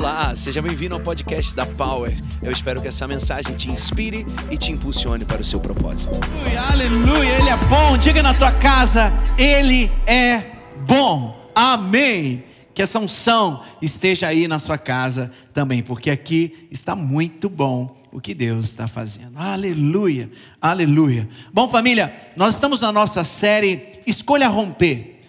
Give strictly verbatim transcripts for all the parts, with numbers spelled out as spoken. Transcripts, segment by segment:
Olá, seja bem-vindo ao podcast da Power. Eu espero que essa mensagem te inspire e te impulsione para o seu propósito. Aleluia, aleluia, Ele é bom. Diga na tua casa, Ele é bom. Amém. Que essa unção esteja aí na sua casa também, porque aqui está muito bom o que Deus está fazendo. Aleluia, aleluia. Bom, família, nós estamos na nossa série Escolha Romper.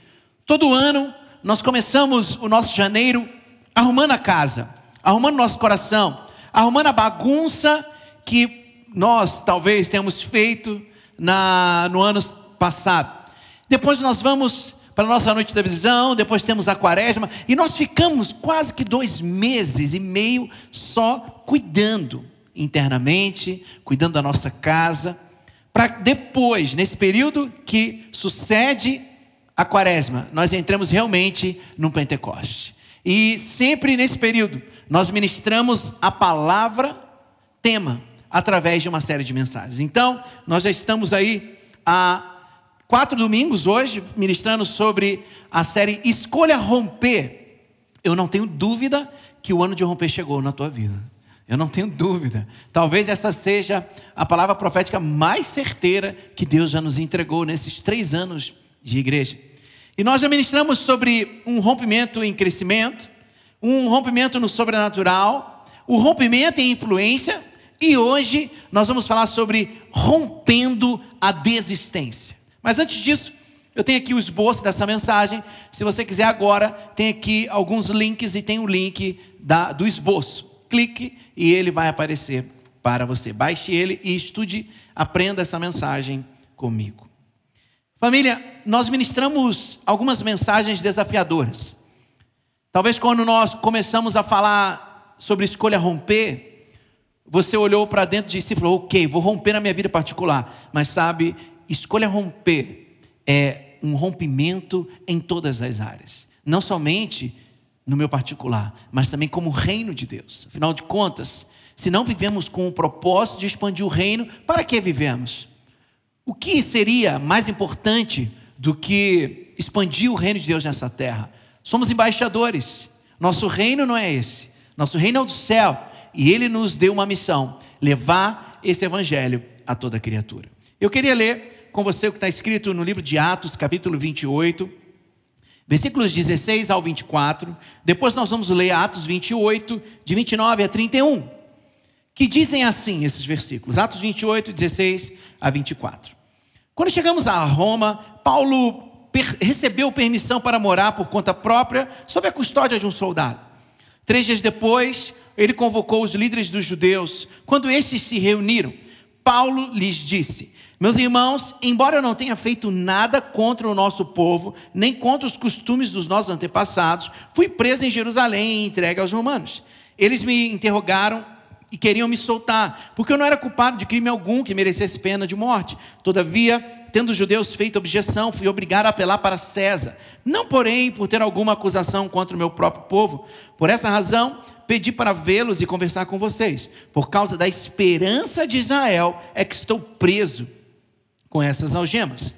Todo ano nós começamos o nosso janeiro arrumando a casa, arrumando nosso coração, arrumando a bagunça que nós talvez tenhamos feito na, no ano passado. Depois nós vamos para a nossa noite da visão, depois temos a quaresma, e nós ficamos quase que dois meses e meio só cuidando internamente, cuidando da nossa casa, para depois, nesse período que sucede a quaresma, nós entramos realmente no Pentecoste. E sempre nesse período, nós ministramos a palavra tema, através de uma série de mensagens. Então, nós já estamos aí há quatro domingos hoje, ministrando sobre a série Escolha Romper. Eu não tenho dúvida que o ano de romper chegou na tua vida. Eu não tenho dúvida. Talvez essa seja a palavra profética mais certeira que Deus já nos entregou nesses três anos de igreja. E nós já ministramos sobre um rompimento em crescimento, um rompimento no sobrenatural, o rompimento em influência, e hoje nós vamos falar sobre rompendo a desistência. Mas antes disso, eu tenho aqui o esboço dessa mensagem. Se você quiser agora, tem aqui alguns links e tem o um link da, do esboço. Clique e ele vai aparecer para você. Baixe ele e estude, aprenda essa mensagem comigo. Família, nós ministramos algumas mensagens desafiadoras. Talvez quando nós começamos a falar sobre escolha romper, você olhou para dentro de si e falou, ok, vou romper na minha vida particular. Mas sabe, escolha romper é um rompimento em todas as áreas. Não somente no meu particular, mas também como reino de Deus. Afinal de contas, se não vivemos com o propósito de expandir o reino, para que vivemos? O que seria mais importante do que expandir o reino de Deus nessa terra? Somos embaixadores. Nosso reino não é esse. Nosso reino é o do céu. E Ele nos deu uma missão, levar esse evangelho a toda criatura. Eu queria ler com você o que está escrito no livro de Atos, capítulo vinte e oito, versículos dezesseis ao vinte e quatro, depois nós vamos ler Atos vinte e oito, de vinte e nove a trinta e um, que dizem assim esses versículos, Atos vinte e oito, dezesseis a vinte e quatro. Quando chegamos a Roma, Paulo per- recebeu permissão para morar por conta própria, sob a custódia de um soldado. Três dias depois, ele convocou os líderes dos judeus. Quando estes se reuniram, Paulo lhes disse: meus irmãos, embora eu não tenha feito nada contra o nosso povo, nem contra os costumes dos nossos antepassados, fui preso em Jerusalém e entregue aos romanos. Eles me interrogaram e queriam me soltar, porque eu não era culpado de crime algum que merecesse pena de morte. Todavia, tendo os judeus feito objeção, fui obrigado a apelar para César. Não, porém, por ter alguma acusação contra o meu próprio povo. Por essa razão, pedi para vê-los e conversar com vocês. Por causa da esperança de Israel, é que estou preso com essas algemas.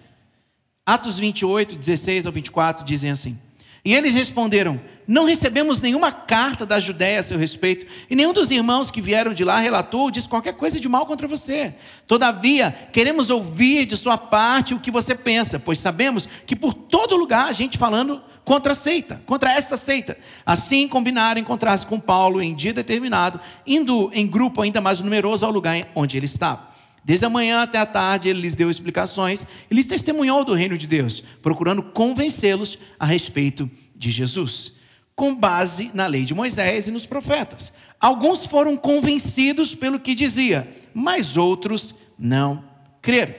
Atos vinte e oito, dezesseis ao vinte e quatro dizem assim: e eles responderam, não recebemos nenhuma carta da Judéia a seu respeito, e nenhum dos irmãos que vieram de lá relatou ou disse qualquer coisa de mal contra você. Todavia, queremos ouvir de sua parte o que você pensa, pois sabemos que por todo lugar há gente falando contra a seita, contra esta seita. Assim, combinaram encontrar-se com Paulo em dia determinado, indo em grupo ainda mais numeroso ao lugar onde ele estava. Desde a manhã até a tarde, ele lhes deu explicações e lhes testemunhou do reino de Deus, procurando convencê-los a respeito de Jesus, com base na lei de Moisés e nos profetas. Alguns foram convencidos pelo que dizia, mas outros não creram.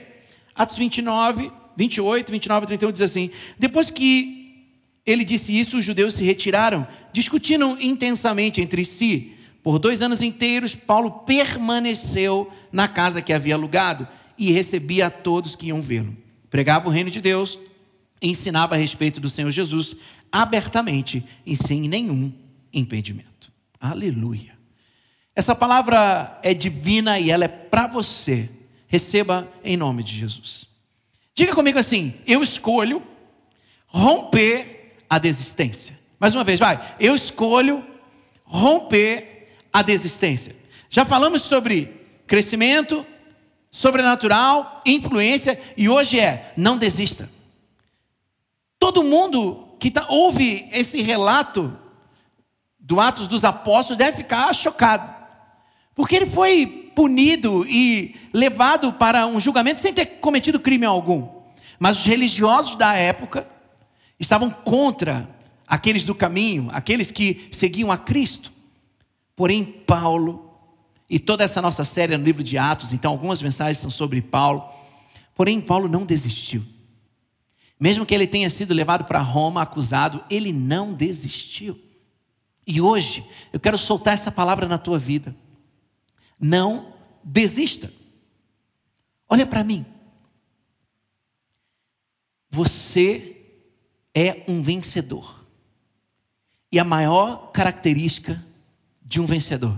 Atos vinte e nove, vinte e oito, vinte e nove, trinta e um diz assim: depois que ele disse isso, os judeus se retiraram, discutindo intensamente entre si. Por dois anos inteiros, Paulo permaneceu na casa que havia alugado e recebia a todos que iam vê-lo. Pregava o reino de Deus, ensinava a respeito do Senhor Jesus abertamente e sem nenhum impedimento. Aleluia! Essa palavra é divina e ela é para você. Receba em nome de Jesus. Diga comigo assim: eu escolho romper a desistência. Mais uma vez, vai. Eu escolho romper a desistência. Já falamos sobre crescimento, sobrenatural, influência, e hoje é, não desista. Todo mundo que tá, ouve esse relato do Atos dos Apóstolos deve ficar chocado, porque ele foi punido e levado para um julgamento sem ter cometido crime algum. Mas os religiosos da época estavam contra aqueles do caminho, aqueles que seguiam a Cristo. Porém, Paulo, e toda essa nossa série é no livro de Atos, então algumas mensagens são sobre Paulo. Porém, Paulo não desistiu. Mesmo que ele tenha sido levado para Roma, acusado, ele não desistiu. E hoje, eu quero soltar essa palavra na tua vida. Não desista. Olha para mim. Você é um vencedor. E a maior característica de um vencedor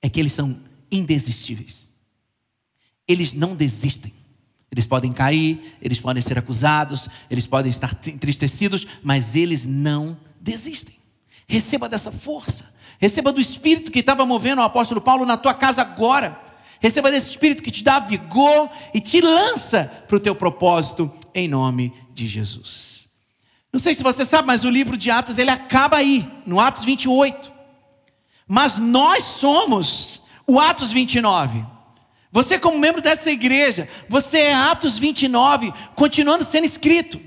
é que eles são indesistíveis. Eles não desistem. Eles podem cair, eles podem ser acusados, eles podem estar entristecidos, mas eles não desistem. Receba dessa força. Receba do Espírito que estava movendo o apóstolo Paulo na tua casa agora. Receba desse Espírito que te dá vigor e te lança para o teu propósito, em nome de Jesus. Não sei se você sabe, mas o livro de Atos, ele acaba aí, no Atos vinte e oito. Mas nós somos o Atos vinte e nove. Você, como membro dessa igreja, você é Atos vinte e nove, continuando sendo escrito.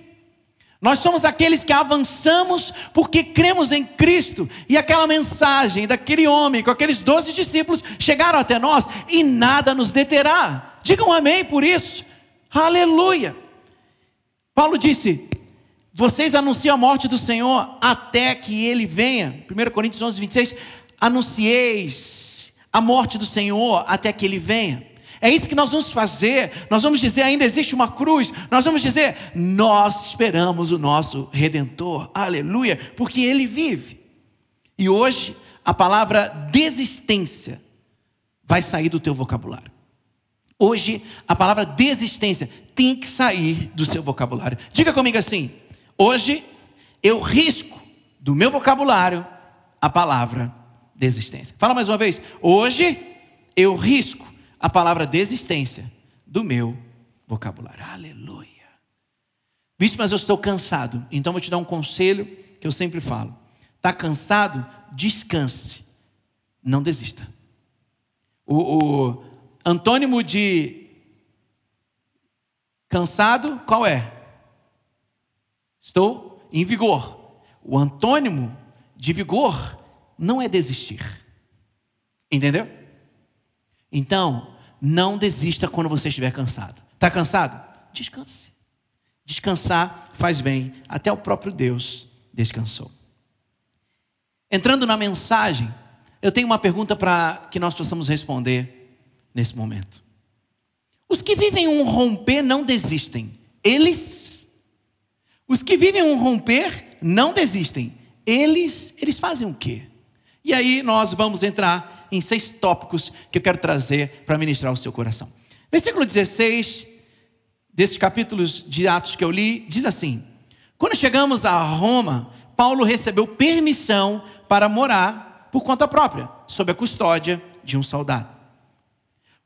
Nós somos aqueles que avançamos porque cremos em Cristo. E aquela mensagem daquele homem com aqueles doze discípulos chegaram até nós e nada nos deterá. Digam amém por isso. Aleluia. Paulo disse: vocês anunciam a morte do Senhor até que Ele venha. primeira Coríntios onze, vinte e seis. Anuncieis a morte do Senhor até que Ele venha. É isso que nós vamos fazer. Nós vamos dizer, ainda existe uma cruz. Nós vamos dizer, nós esperamos o nosso Redentor. Aleluia, porque Ele vive. E hoje, a palavra desistência vai sair do teu vocabulário. Hoje, a palavra desistência tem que sair do seu vocabulário. Diga comigo assim: hoje, eu risco do meu vocabulário a palavra desistência. Fala mais uma vez. Hoje, eu risco a palavra desistência do meu vocabulário. Aleluia. Bispo, mas eu estou cansado. Então vou te dar um conselho que eu sempre falo. Está cansado? Descanse. Não desista. O, o antônimo de cansado, qual é? Estou em vigor. O antônimo de vigor não é desistir. Entendeu? Então, não desista quando você estiver cansado. Está cansado? Descanse. Descansar faz bem. Até o próprio Deus descansou. Entrando na mensagem, eu tenho uma pergunta para que nós possamos responder nesse momento. Os que vivem um romper não desistem. Eles? Os que vivem um romper não desistem. Eles, eles fazem o quê? E aí nós vamos entrar em seis tópicos que eu quero trazer para ministrar o seu coração. Versículo dezesseis, desses capítulos de Atos que eu li, diz assim: quando chegamos a Roma, Paulo recebeu permissão para morar por conta própria, sob a custódia de um soldado.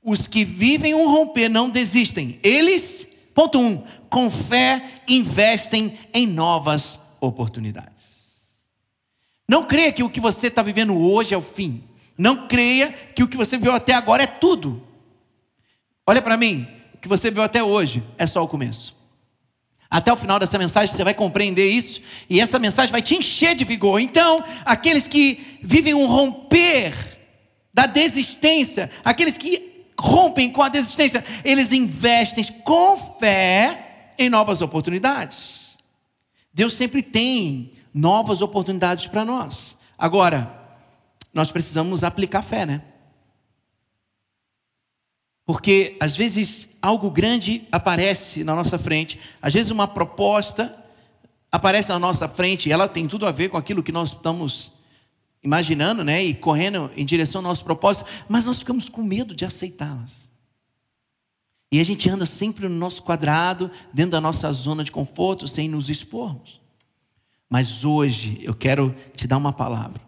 Os que vivem um romper não desistem. Eles, ponto um, com fé investem em novas oportunidades. Não creia que o que você está vivendo hoje é o fim. Não creia que o que você viu até agora é tudo. Olha para mim, o que você viu até hoje é só o começo. Até o final dessa mensagem você vai compreender isso, e essa mensagem vai te encher de vigor. Então, aqueles que vivem um romper da desistência, aqueles que rompem com a desistência, eles investem com fé em novas oportunidades. Deus sempre tem novas oportunidades para nós. Agora, nós precisamos aplicar fé, né? Porque, às vezes, algo grande aparece na nossa frente. Às vezes, uma proposta aparece na nossa frente e ela tem tudo a ver com aquilo que nós estamos imaginando, né? E correndo em direção ao nosso propósito. Mas nós ficamos com medo de aceitá-las. E a gente anda sempre no nosso quadrado, dentro da nossa zona de conforto, sem nos expormos. Mas hoje, eu quero te dar uma palavra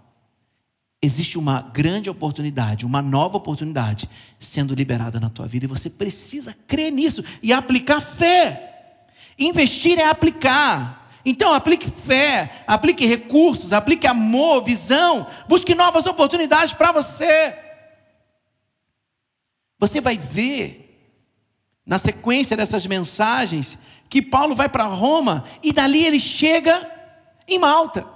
existe uma grande oportunidade, uma nova oportunidade sendo liberada na tua vida. E você precisa crer nisso e aplicar fé. Investir é aplicar. Então aplique fé, aplique recursos, aplique amor, visão. Busque novas oportunidades para você. Você vai ver na sequência dessas mensagens que Paulo vai para Roma e dali ele chega em Malta.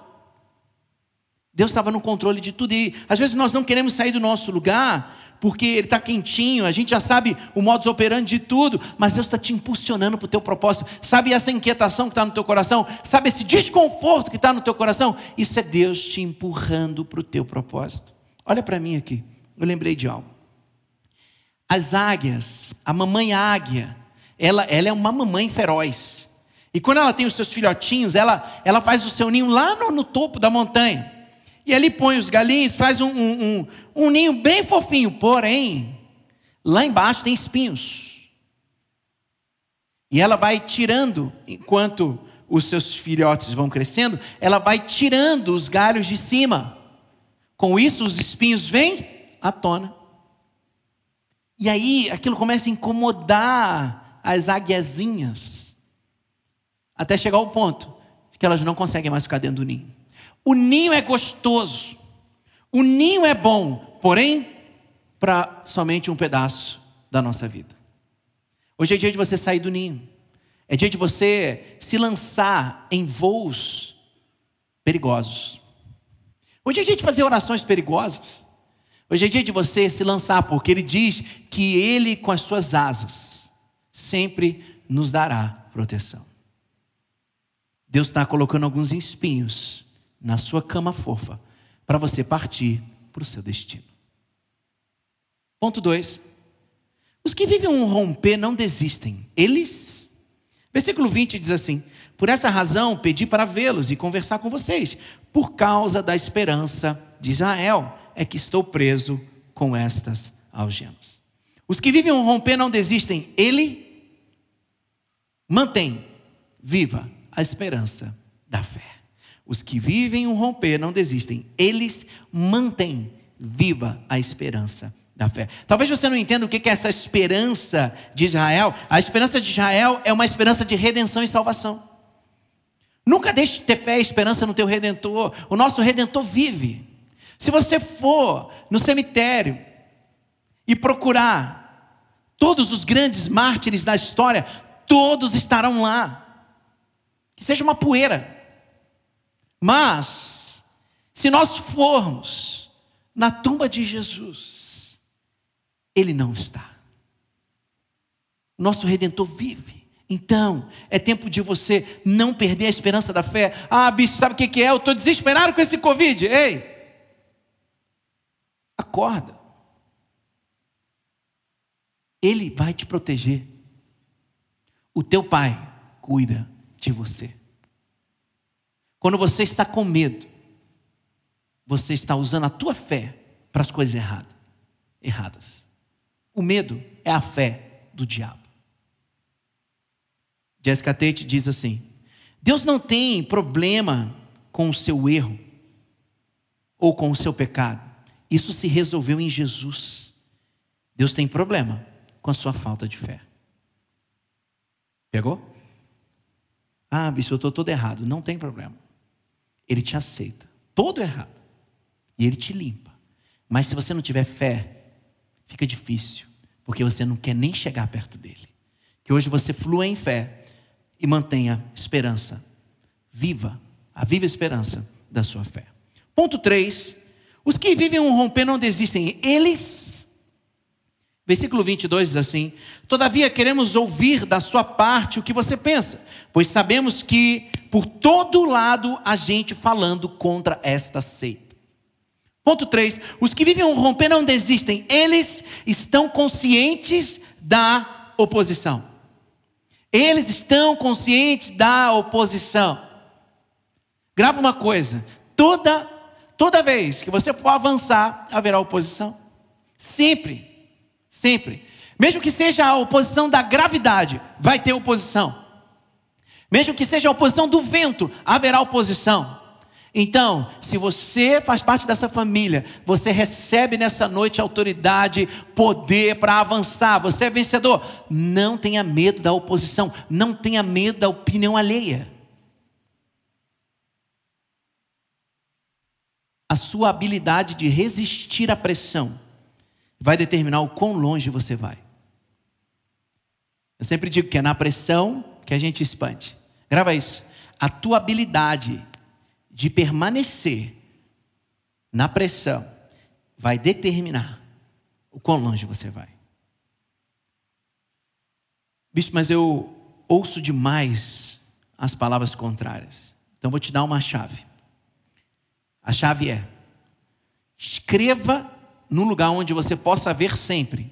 Deus estava no controle de tudo e às vezes nós não queremos sair do nosso lugar porque ele está quentinho, a gente já sabe o modus operandi de tudo, mas Deus está te impulsionando para o teu propósito. Sabe essa inquietação que está no teu coração? Sabe esse desconforto que está no teu coração? Isso é Deus te empurrando para o teu propósito. Olha para mim aqui, eu lembrei de algo. As águias, a mamãe águia, ela, ela é uma mamãe feroz. E quando ela tem os seus filhotinhos, ela, ela faz o seu ninho lá no, no topo da montanha. E ali põe os galinhos, faz um, um, um, um ninho bem fofinho. Porém, lá embaixo tem espinhos. E ela vai tirando, enquanto os seus filhotes vão crescendo, ela vai tirando os galhos de cima. Com isso, os espinhos vêm à tona. E aí, aquilo começa a incomodar as águiazinhas. Até chegar ao ponto que elas não conseguem mais ficar dentro do ninho. O ninho é gostoso, o ninho é bom, porém, para somente um pedaço da nossa vida. Hoje é dia de você sair do ninho, é dia de você se lançar em voos perigosos. Hoje é dia de fazer orações perigosas, hoje é dia de você se lançar, porque ele diz que ele com as suas asas sempre nos dará proteção. Deus está colocando alguns espinhos na sua cama fofa, para você partir para o seu destino. Ponto dois. Os que vivem um romper não desistem. Eles... Versículo vinte diz assim: por essa razão pedi para vê-los e conversar com vocês. Por causa da esperança de Israel, é que estou preso com estas algemas. Os que vivem um romper não desistem. Ele mantém viva a esperança da fé. Os que vivem um romper não desistem. Eles mantêm viva a esperança da fé. Talvez você não entenda o que é essa esperança de Israel. A esperança de Israel é uma esperança de redenção e salvação. Nunca deixe de ter fé e esperança no teu Redentor. O nosso Redentor vive. Se você for no cemitério e procurar todos os grandes mártires da história, todos estarão lá. Que seja uma poeira. Mas, se nós formos na tumba de Jesus, ele não está. Nosso Redentor vive. Então, é tempo de você não perder a esperança da fé. Ah, bispo, sabe o que é? Eu estou desesperado com esse Covid. Ei, acorda. Ele vai te proteger. O teu Pai cuida de você. Quando você está com medo, você está usando a tua fé para as coisas erradas. erradas. O medo é a fé do diabo. Jessica Tate diz assim: Deus não tem problema com o seu erro ou com o seu pecado. Isso se resolveu em Jesus. Deus tem problema com a sua falta de fé. Pegou? Ah, bispo, eu estou todo errado. Não tem problema. Ele te aceita, todo errado, e ele te limpa. Mas se você não tiver fé, fica difícil, porque você não quer nem chegar perto dele. Que hoje você flua em fé e mantenha esperança viva, a viva esperança da sua fé. Ponto três, os que vivem um romper não desistem, eles... Versículo vinte e dois diz assim: todavia queremos ouvir da sua parte o que você pensa, pois sabemos que por todo lado há gente falando contra esta seita. Ponto três, os que vivem um romper não desistem, eles estão conscientes da oposição. Eles estão conscientes da oposição. Grava uma coisa, toda, toda vez que você for avançar, haverá oposição. Sempre. Sempre, mesmo que seja a oposição da gravidade, vai ter oposição. Mesmo que seja a oposição do vento, haverá oposição. Então, se você faz parte dessa família, você recebe nessa noite autoridade, poder para avançar. Você é vencedor. Não tenha medo da oposição. Não tenha medo da opinião alheia. A sua habilidade de resistir à pressão vai determinar o quão longe você vai. Eu sempre digo que é na pressão que a gente expande. Grava isso. A tua habilidade de permanecer na pressão vai determinar o quão longe você vai. Bispo, mas eu ouço demais as palavras contrárias. Então vou te dar uma chave. A chave é: escreva num lugar onde você possa ver sempre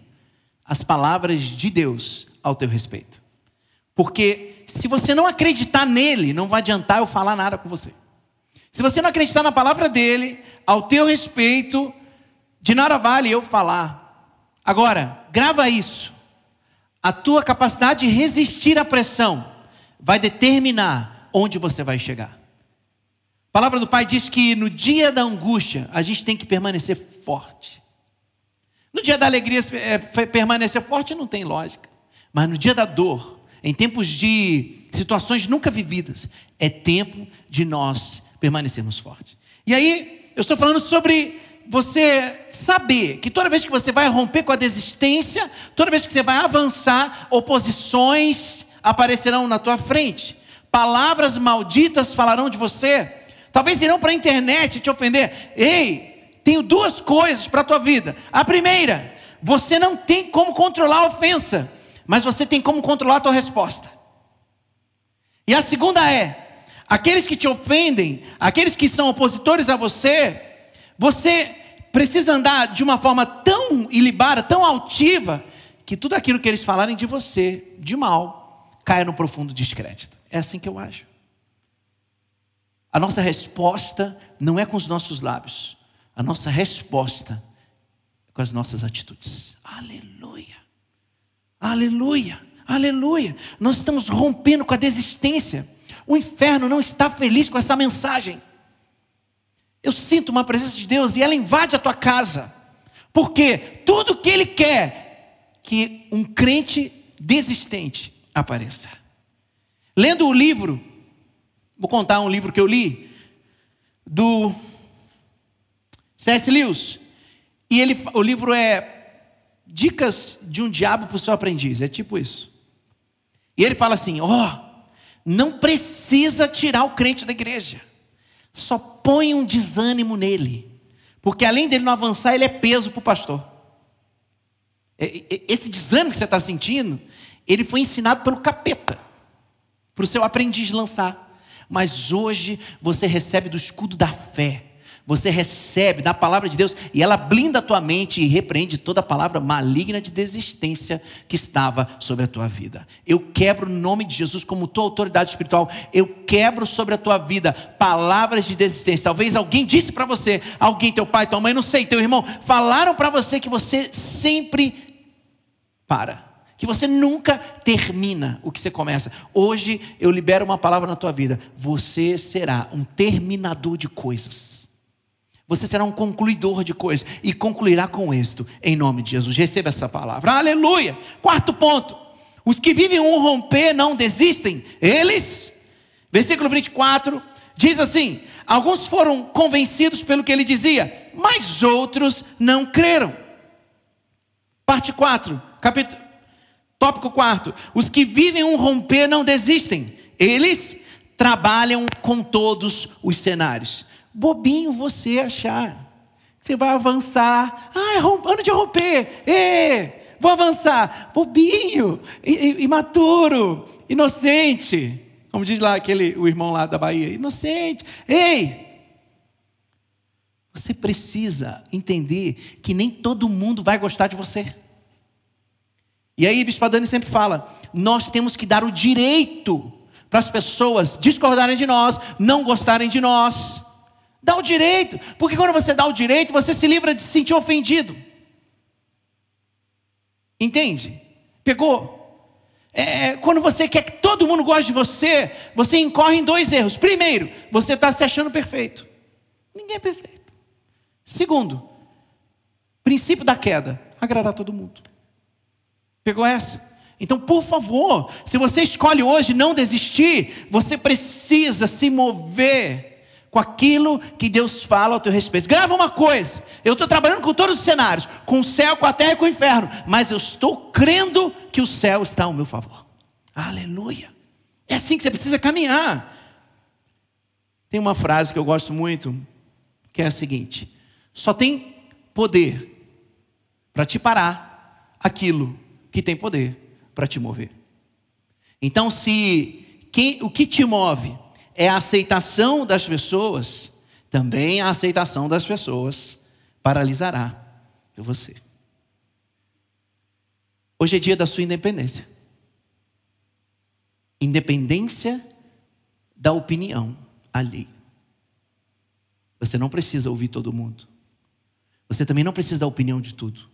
as palavras de Deus ao teu respeito. Porque se você não acreditar nele, não vai adiantar eu falar nada com você. Se você não acreditar na palavra dele, ao teu respeito, de nada vale eu falar. Agora, grava isso. A tua capacidade de resistir à pressão vai determinar onde você vai chegar. A palavra do Pai diz que no dia da angústia, a gente tem que permanecer forte. No dia da alegria, é, permanecer forte não tem lógica. Mas no dia da dor, em tempos de situações nunca vividas, é tempo de nós permanecermos fortes. E aí, eu estou falando sobre você saber que toda vez que você vai romper com a desistência, toda vez que você vai avançar, oposições aparecerão na tua frente. Palavras malditas falarão de você. Talvez irão para a internet te ofender. Ei, tenho duas coisas para a tua vida. A primeira, você não tem como controlar a ofensa, mas você tem como controlar a tua resposta. E a segunda é: aqueles que te ofendem, aqueles que são opositores a você, você precisa andar de uma forma tão ilibada, tão altiva, que tudo aquilo que eles falarem de você, de mal, caia no profundo descrédito. É assim que eu acho. A nossa resposta não é com os nossos lábios. A nossa resposta é com as nossas atitudes. Aleluia! Aleluia! Aleluia! Nós estamos rompendo com a desistência. O inferno não está feliz com essa mensagem. Eu sinto uma presença de Deus e ela invade a tua casa. Porque tudo que ele quer, que um crente desistente apareça. Lendo o livro, vou contar um livro que eu li, do C S Lewis. E ele, o livro é Dicas de um Diabo para o Seu Aprendiz. É tipo isso. E ele fala assim: ó... Oh, não precisa tirar o crente da igreja. Só põe um desânimo nele. Porque além dele não avançar, ele é peso para o pastor. Esse desânimo que você está sentindo, ele foi ensinado pelo capeta, para o seu aprendiz lançar. Mas hoje você recebe do escudo da fé. Você recebe da palavra de Deus e ela blinda a tua mente e repreende toda a palavra maligna de desistência que estava sobre a tua vida. Eu quebro o nome de Jesus como tua autoridade espiritual. Eu quebro sobre a tua vida palavras de desistência. Talvez alguém disse para você, alguém, teu pai, tua mãe, não sei, teu irmão, falaram para você que você sempre para, que você nunca termina o que você começa. Hoje eu libero uma palavra na tua vida: você será um terminador de coisas. Você será um concluidor de coisas e concluirá com êxito, em nome de Jesus. Receba essa palavra. Aleluia! Quarto ponto. Os que vivem um romper não desistem. Eles, versículo vinte e quatro, diz assim: alguns foram convencidos pelo que ele dizia, mas outros não creram. Parte quatro, capítulo, tópico quatro. Os que vivem um romper não desistem. Eles trabalham com todos os cenários. Bobinho você achar que você vai avançar. Ah, é rom... ano de romper. Ê, vou avançar. Bobinho, imaturo, inocente. Como diz lá aquele, o irmão lá da Bahia. Inocente. Ei, você precisa entender que nem todo mundo vai gostar de você. E aí, Bispo Adani sempre fala: nós temos que dar o direito para as pessoas discordarem de nós, não gostarem de nós. Dá o direito, porque quando você dá o direito, você se livra de se sentir ofendido. Entende? Pegou? É, quando você quer que todo mundo goste de você, você incorre em dois erros. Primeiro, você está se achando perfeito. Ninguém é perfeito. Segundo, princípio da queda, agradar todo mundo. Pegou essa? Então, por favor, se você escolhe hoje não desistir, você precisa se mover com aquilo que Deus fala ao teu respeito. Grava uma coisa, eu estou trabalhando com todos os cenários, com o céu, com a terra e com o inferno, mas eu estou crendo que o céu está ao meu favor. Aleluia! É assim que você precisa caminhar. Tem uma frase que eu gosto muito, que é a seguinte: só tem poder para te parar aquilo que tem poder para te mover. Então, se quem, o que te move é a aceitação das pessoas, também a aceitação das pessoas paralisará você. Hoje é dia da sua independência. Independência da opinião alheia. Você não precisa ouvir todo mundo. Você também não precisa da opinião de tudo.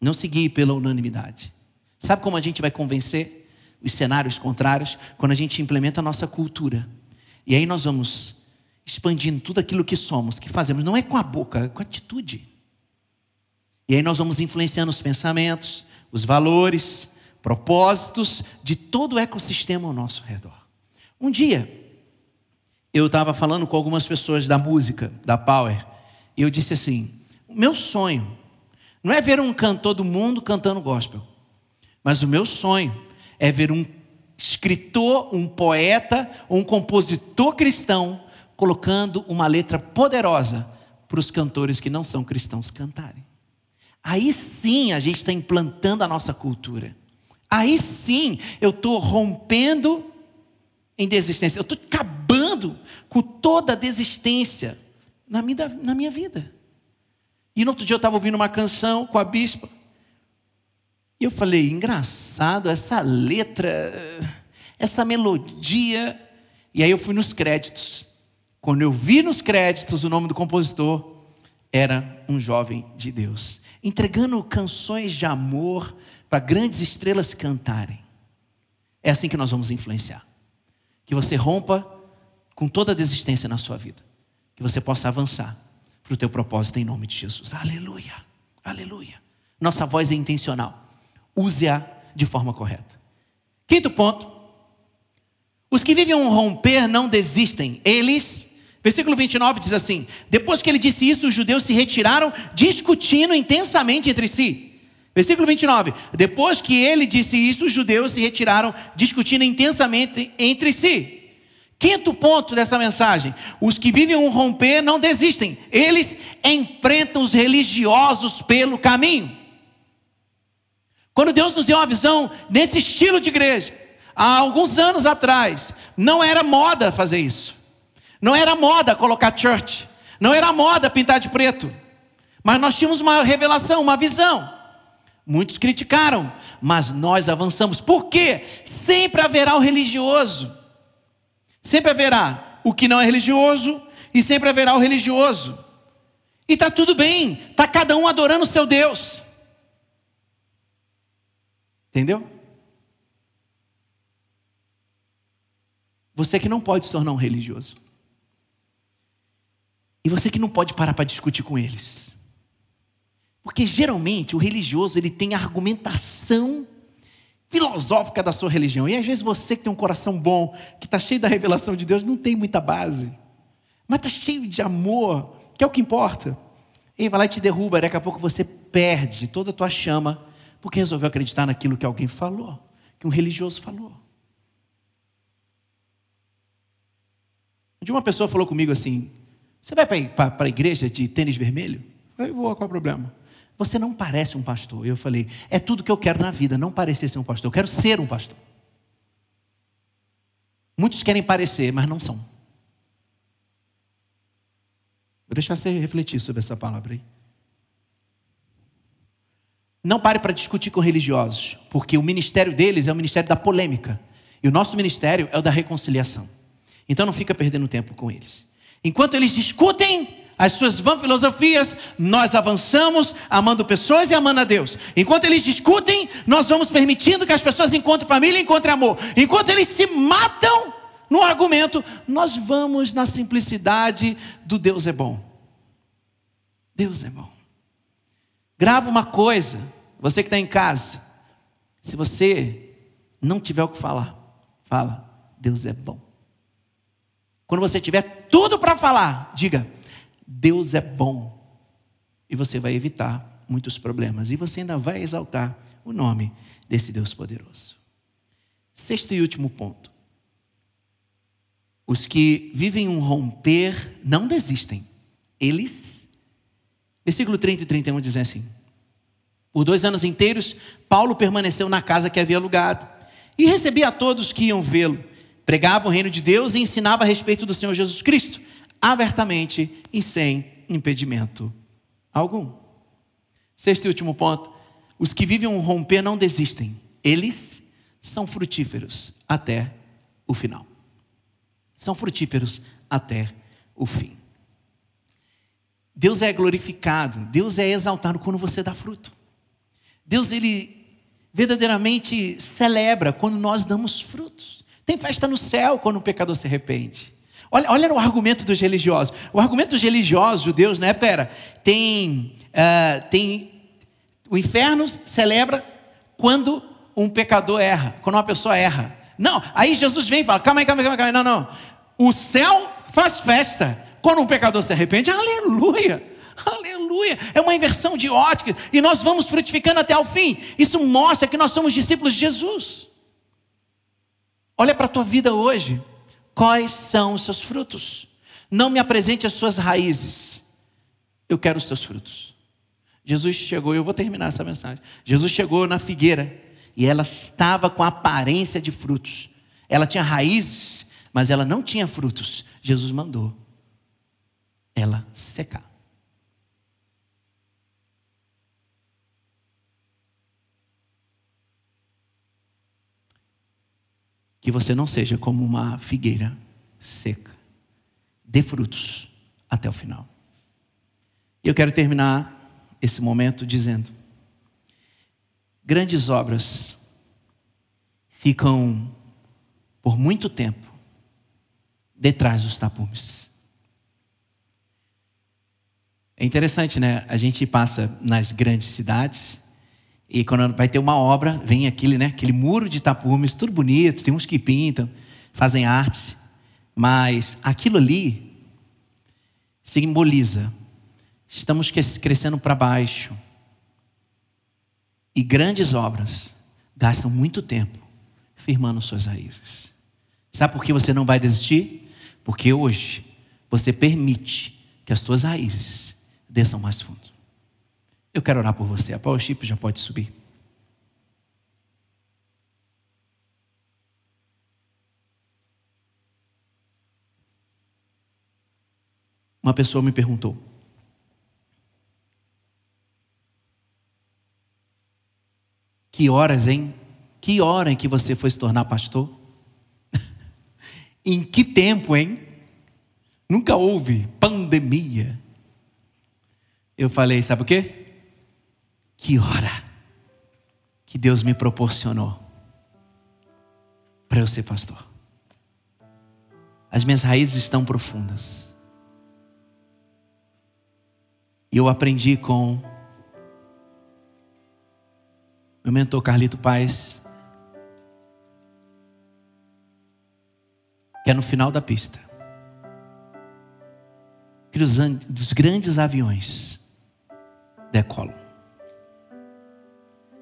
Não se guie pela unanimidade. Sabe como a gente vai convencer os cenários contrários? Quando a gente implementa a nossa cultura. E aí nós vamos expandindo tudo aquilo que somos, que fazemos. Não é com a boca, é com a atitude. E aí nós vamos influenciando os pensamentos, os valores, propósitos de todo o ecossistema ao nosso redor. Um dia, eu estava falando com algumas pessoas da música, da Power. E eu disse assim: o meu sonho não é ver um cantor do mundo cantando gospel. Mas o meu sonho é ver um escritor, um poeta, um compositor cristão colocando uma letra poderosa para os cantores que não são cristãos cantarem. Aí sim a gente está implantando a nossa cultura. Aí sim eu estou rompendo em desistência. Eu estou acabando com toda a desistência na minha, na minha vida. E no outro dia eu estava ouvindo uma canção com a bispa. E eu falei: engraçado, essa letra, essa melodia. E aí eu fui nos créditos. Quando eu vi nos créditos, o nome do compositor era Um Jovem de Deus. Entregando canções de amor para grandes estrelas cantarem. É assim que nós vamos influenciar. Que você rompa com toda a desistência na sua vida. Que você possa avançar para o teu propósito em nome de Jesus. Aleluia, aleluia. Nossa voz é intencional. Use-a de forma correta. Quinto ponto. Os que vivem um romper não desistem. Eles, versículo vinte e nove diz assim: depois que ele disse isso, os judeus se retiraram, discutindo intensamente entre si. Versículo vinte e nove. Depois que ele disse isso, os judeus se retiraram, discutindo intensamente entre si. Quinto ponto dessa mensagem: os que vivem um romper não desistem, eles enfrentam os religiosos pelo caminho. Quando Deus nos deu uma visão nesse estilo de igreja, há alguns anos atrás, não era moda fazer isso, não era moda colocar church, não era moda pintar de preto, mas nós tínhamos uma revelação, uma visão. Muitos criticaram, mas nós avançamos, porque sempre haverá o religioso. Sempre haverá o que não é religioso e sempre haverá o religioso. E está tudo bem, está cada um adorando o seu Deus. Entendeu? Você que não pode se tornar um religioso. E você que não pode parar para discutir com eles. Porque geralmente o religioso ele tem argumentação filosófica da sua religião. E às vezes você que tem um coração bom, que está cheio da revelação de Deus, não tem muita base, mas está cheio de amor, que é o que importa. Ele vai lá e te derruba, e daqui a pouco você perde toda a tua chama, porque resolveu acreditar naquilo que alguém falou, que um religioso falou. Um dia uma pessoa falou comigo assim: você vai para a igreja de tênis vermelho? Eu vou, qual é o problema? Você não parece um pastor. Eu falei: é tudo que eu quero na vida, não parecer ser um pastor. Eu quero ser um pastor. Muitos querem parecer, mas não são. Vou deixar você refletir sobre essa palavra aí. Não pare para discutir com religiosos, porque o ministério deles é o ministério da polêmica. E o nosso ministério é o da reconciliação. Então não fica perdendo tempo com eles. Enquanto eles discutem as suas vãs filosofias, nós avançamos amando pessoas e amando a Deus. Enquanto eles discutem, nós vamos permitindo que as pessoas encontrem família e encontrem amor. Enquanto eles se matam, no argumento, nós vamos na simplicidade do Deus é bom. Deus é bom. Grava uma coisa, você que está em casa, se você não tiver o que falar, fala, Deus é bom. Quando você tiver tudo para falar, diga, Deus é bom. E você vai evitar muitos problemas. E você ainda vai exaltar o nome desse Deus poderoso. Sexto e último ponto. Os que vivem um romper não desistem. Eles, versículo trinta e trinta e um dizem assim, por dois anos inteiros, Paulo permaneceu na casa que havia alugado e recebia a todos que iam vê-lo. Pregava o reino de Deus e ensinava a respeito do Senhor Jesus Cristo, abertamente e sem impedimento algum. Sexto e último ponto. Os que vivem um romper não desistem. Eles são frutíferos até o final. São frutíferos até o fim. Deus é glorificado, Deus é exaltado quando você dá fruto. Deus, Ele verdadeiramente celebra quando nós damos frutos. Tem festa no céu quando um pecador se arrepende. Olha, olha o argumento dos religiosos. O argumento dos religiosos judeus na época era, tem, uh, tem, o inferno celebra quando um pecador erra, quando uma pessoa erra. Não, aí Jesus vem e fala, calma aí, calma aí, calma aí, não, não. O céu faz festa. Quando um pecador se arrepende, aleluia, aleluia. É uma inversão de ótica e nós vamos frutificando até o fim. Isso mostra que nós somos discípulos de Jesus. Olha para a tua vida hoje. Quais são os seus frutos? Não me apresente as suas raízes. Eu quero os teus frutos. Jesus chegou, eu vou terminar essa mensagem. Jesus chegou na figueira e ela estava com a aparência de frutos. Ela tinha raízes, mas ela não tinha frutos. Jesus mandou ela secar. Que você não seja como uma figueira seca. Dê frutos até o final. E eu quero terminar esse momento dizendo: grandes obras ficam por muito tempo detrás dos tapumes. É interessante, né? A gente passa nas grandes cidades. E quando vai ter uma obra, vem aquele, né, aquele muro de tapumes, tudo bonito, tem uns que pintam, fazem arte. Mas aquilo ali simboliza, estamos crescendo para baixo. E grandes obras gastam muito tempo firmando suas raízes. Sabe por que você não vai desistir? Porque hoje você permite que as suas raízes desçam mais fundo. Eu quero orar por você. A Power já pode subir. Uma pessoa me perguntou: que horas, hein? Que hora em que você foi se tornar pastor? Em que tempo, hein? Nunca houve pandemia. Eu falei, sabe o quê? Que hora que Deus me proporcionou para eu ser pastor. As minhas raízes estão profundas. E eu aprendi com meu mentor Carlito Paz que é no final da pista que os dos grandes aviões decolam.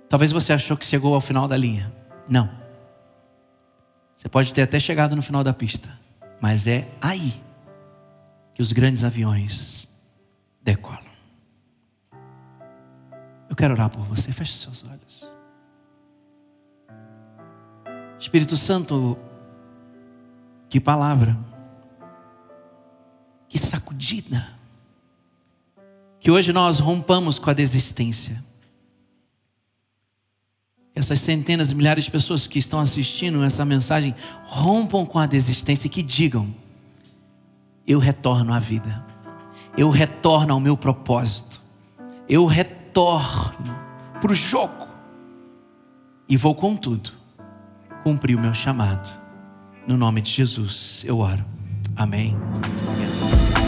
Talvez você achou que chegou ao final da linha. Não. Você pode ter até chegado no final da pista, mas é aí que os grandes aviões decolam. Eu quero orar por você. Feche seus olhos. Espírito Santo, que palavra, que sacudida, que hoje nós rompamos com a desistência. Essas centenas e milhares de pessoas que estão assistindo essa mensagem rompam com a desistência e que digam: eu retorno à vida, eu retorno ao meu propósito, eu retorno para o jogo e vou com tudo cumprir o meu chamado No nome de Jesus eu oro. Amém. Amém.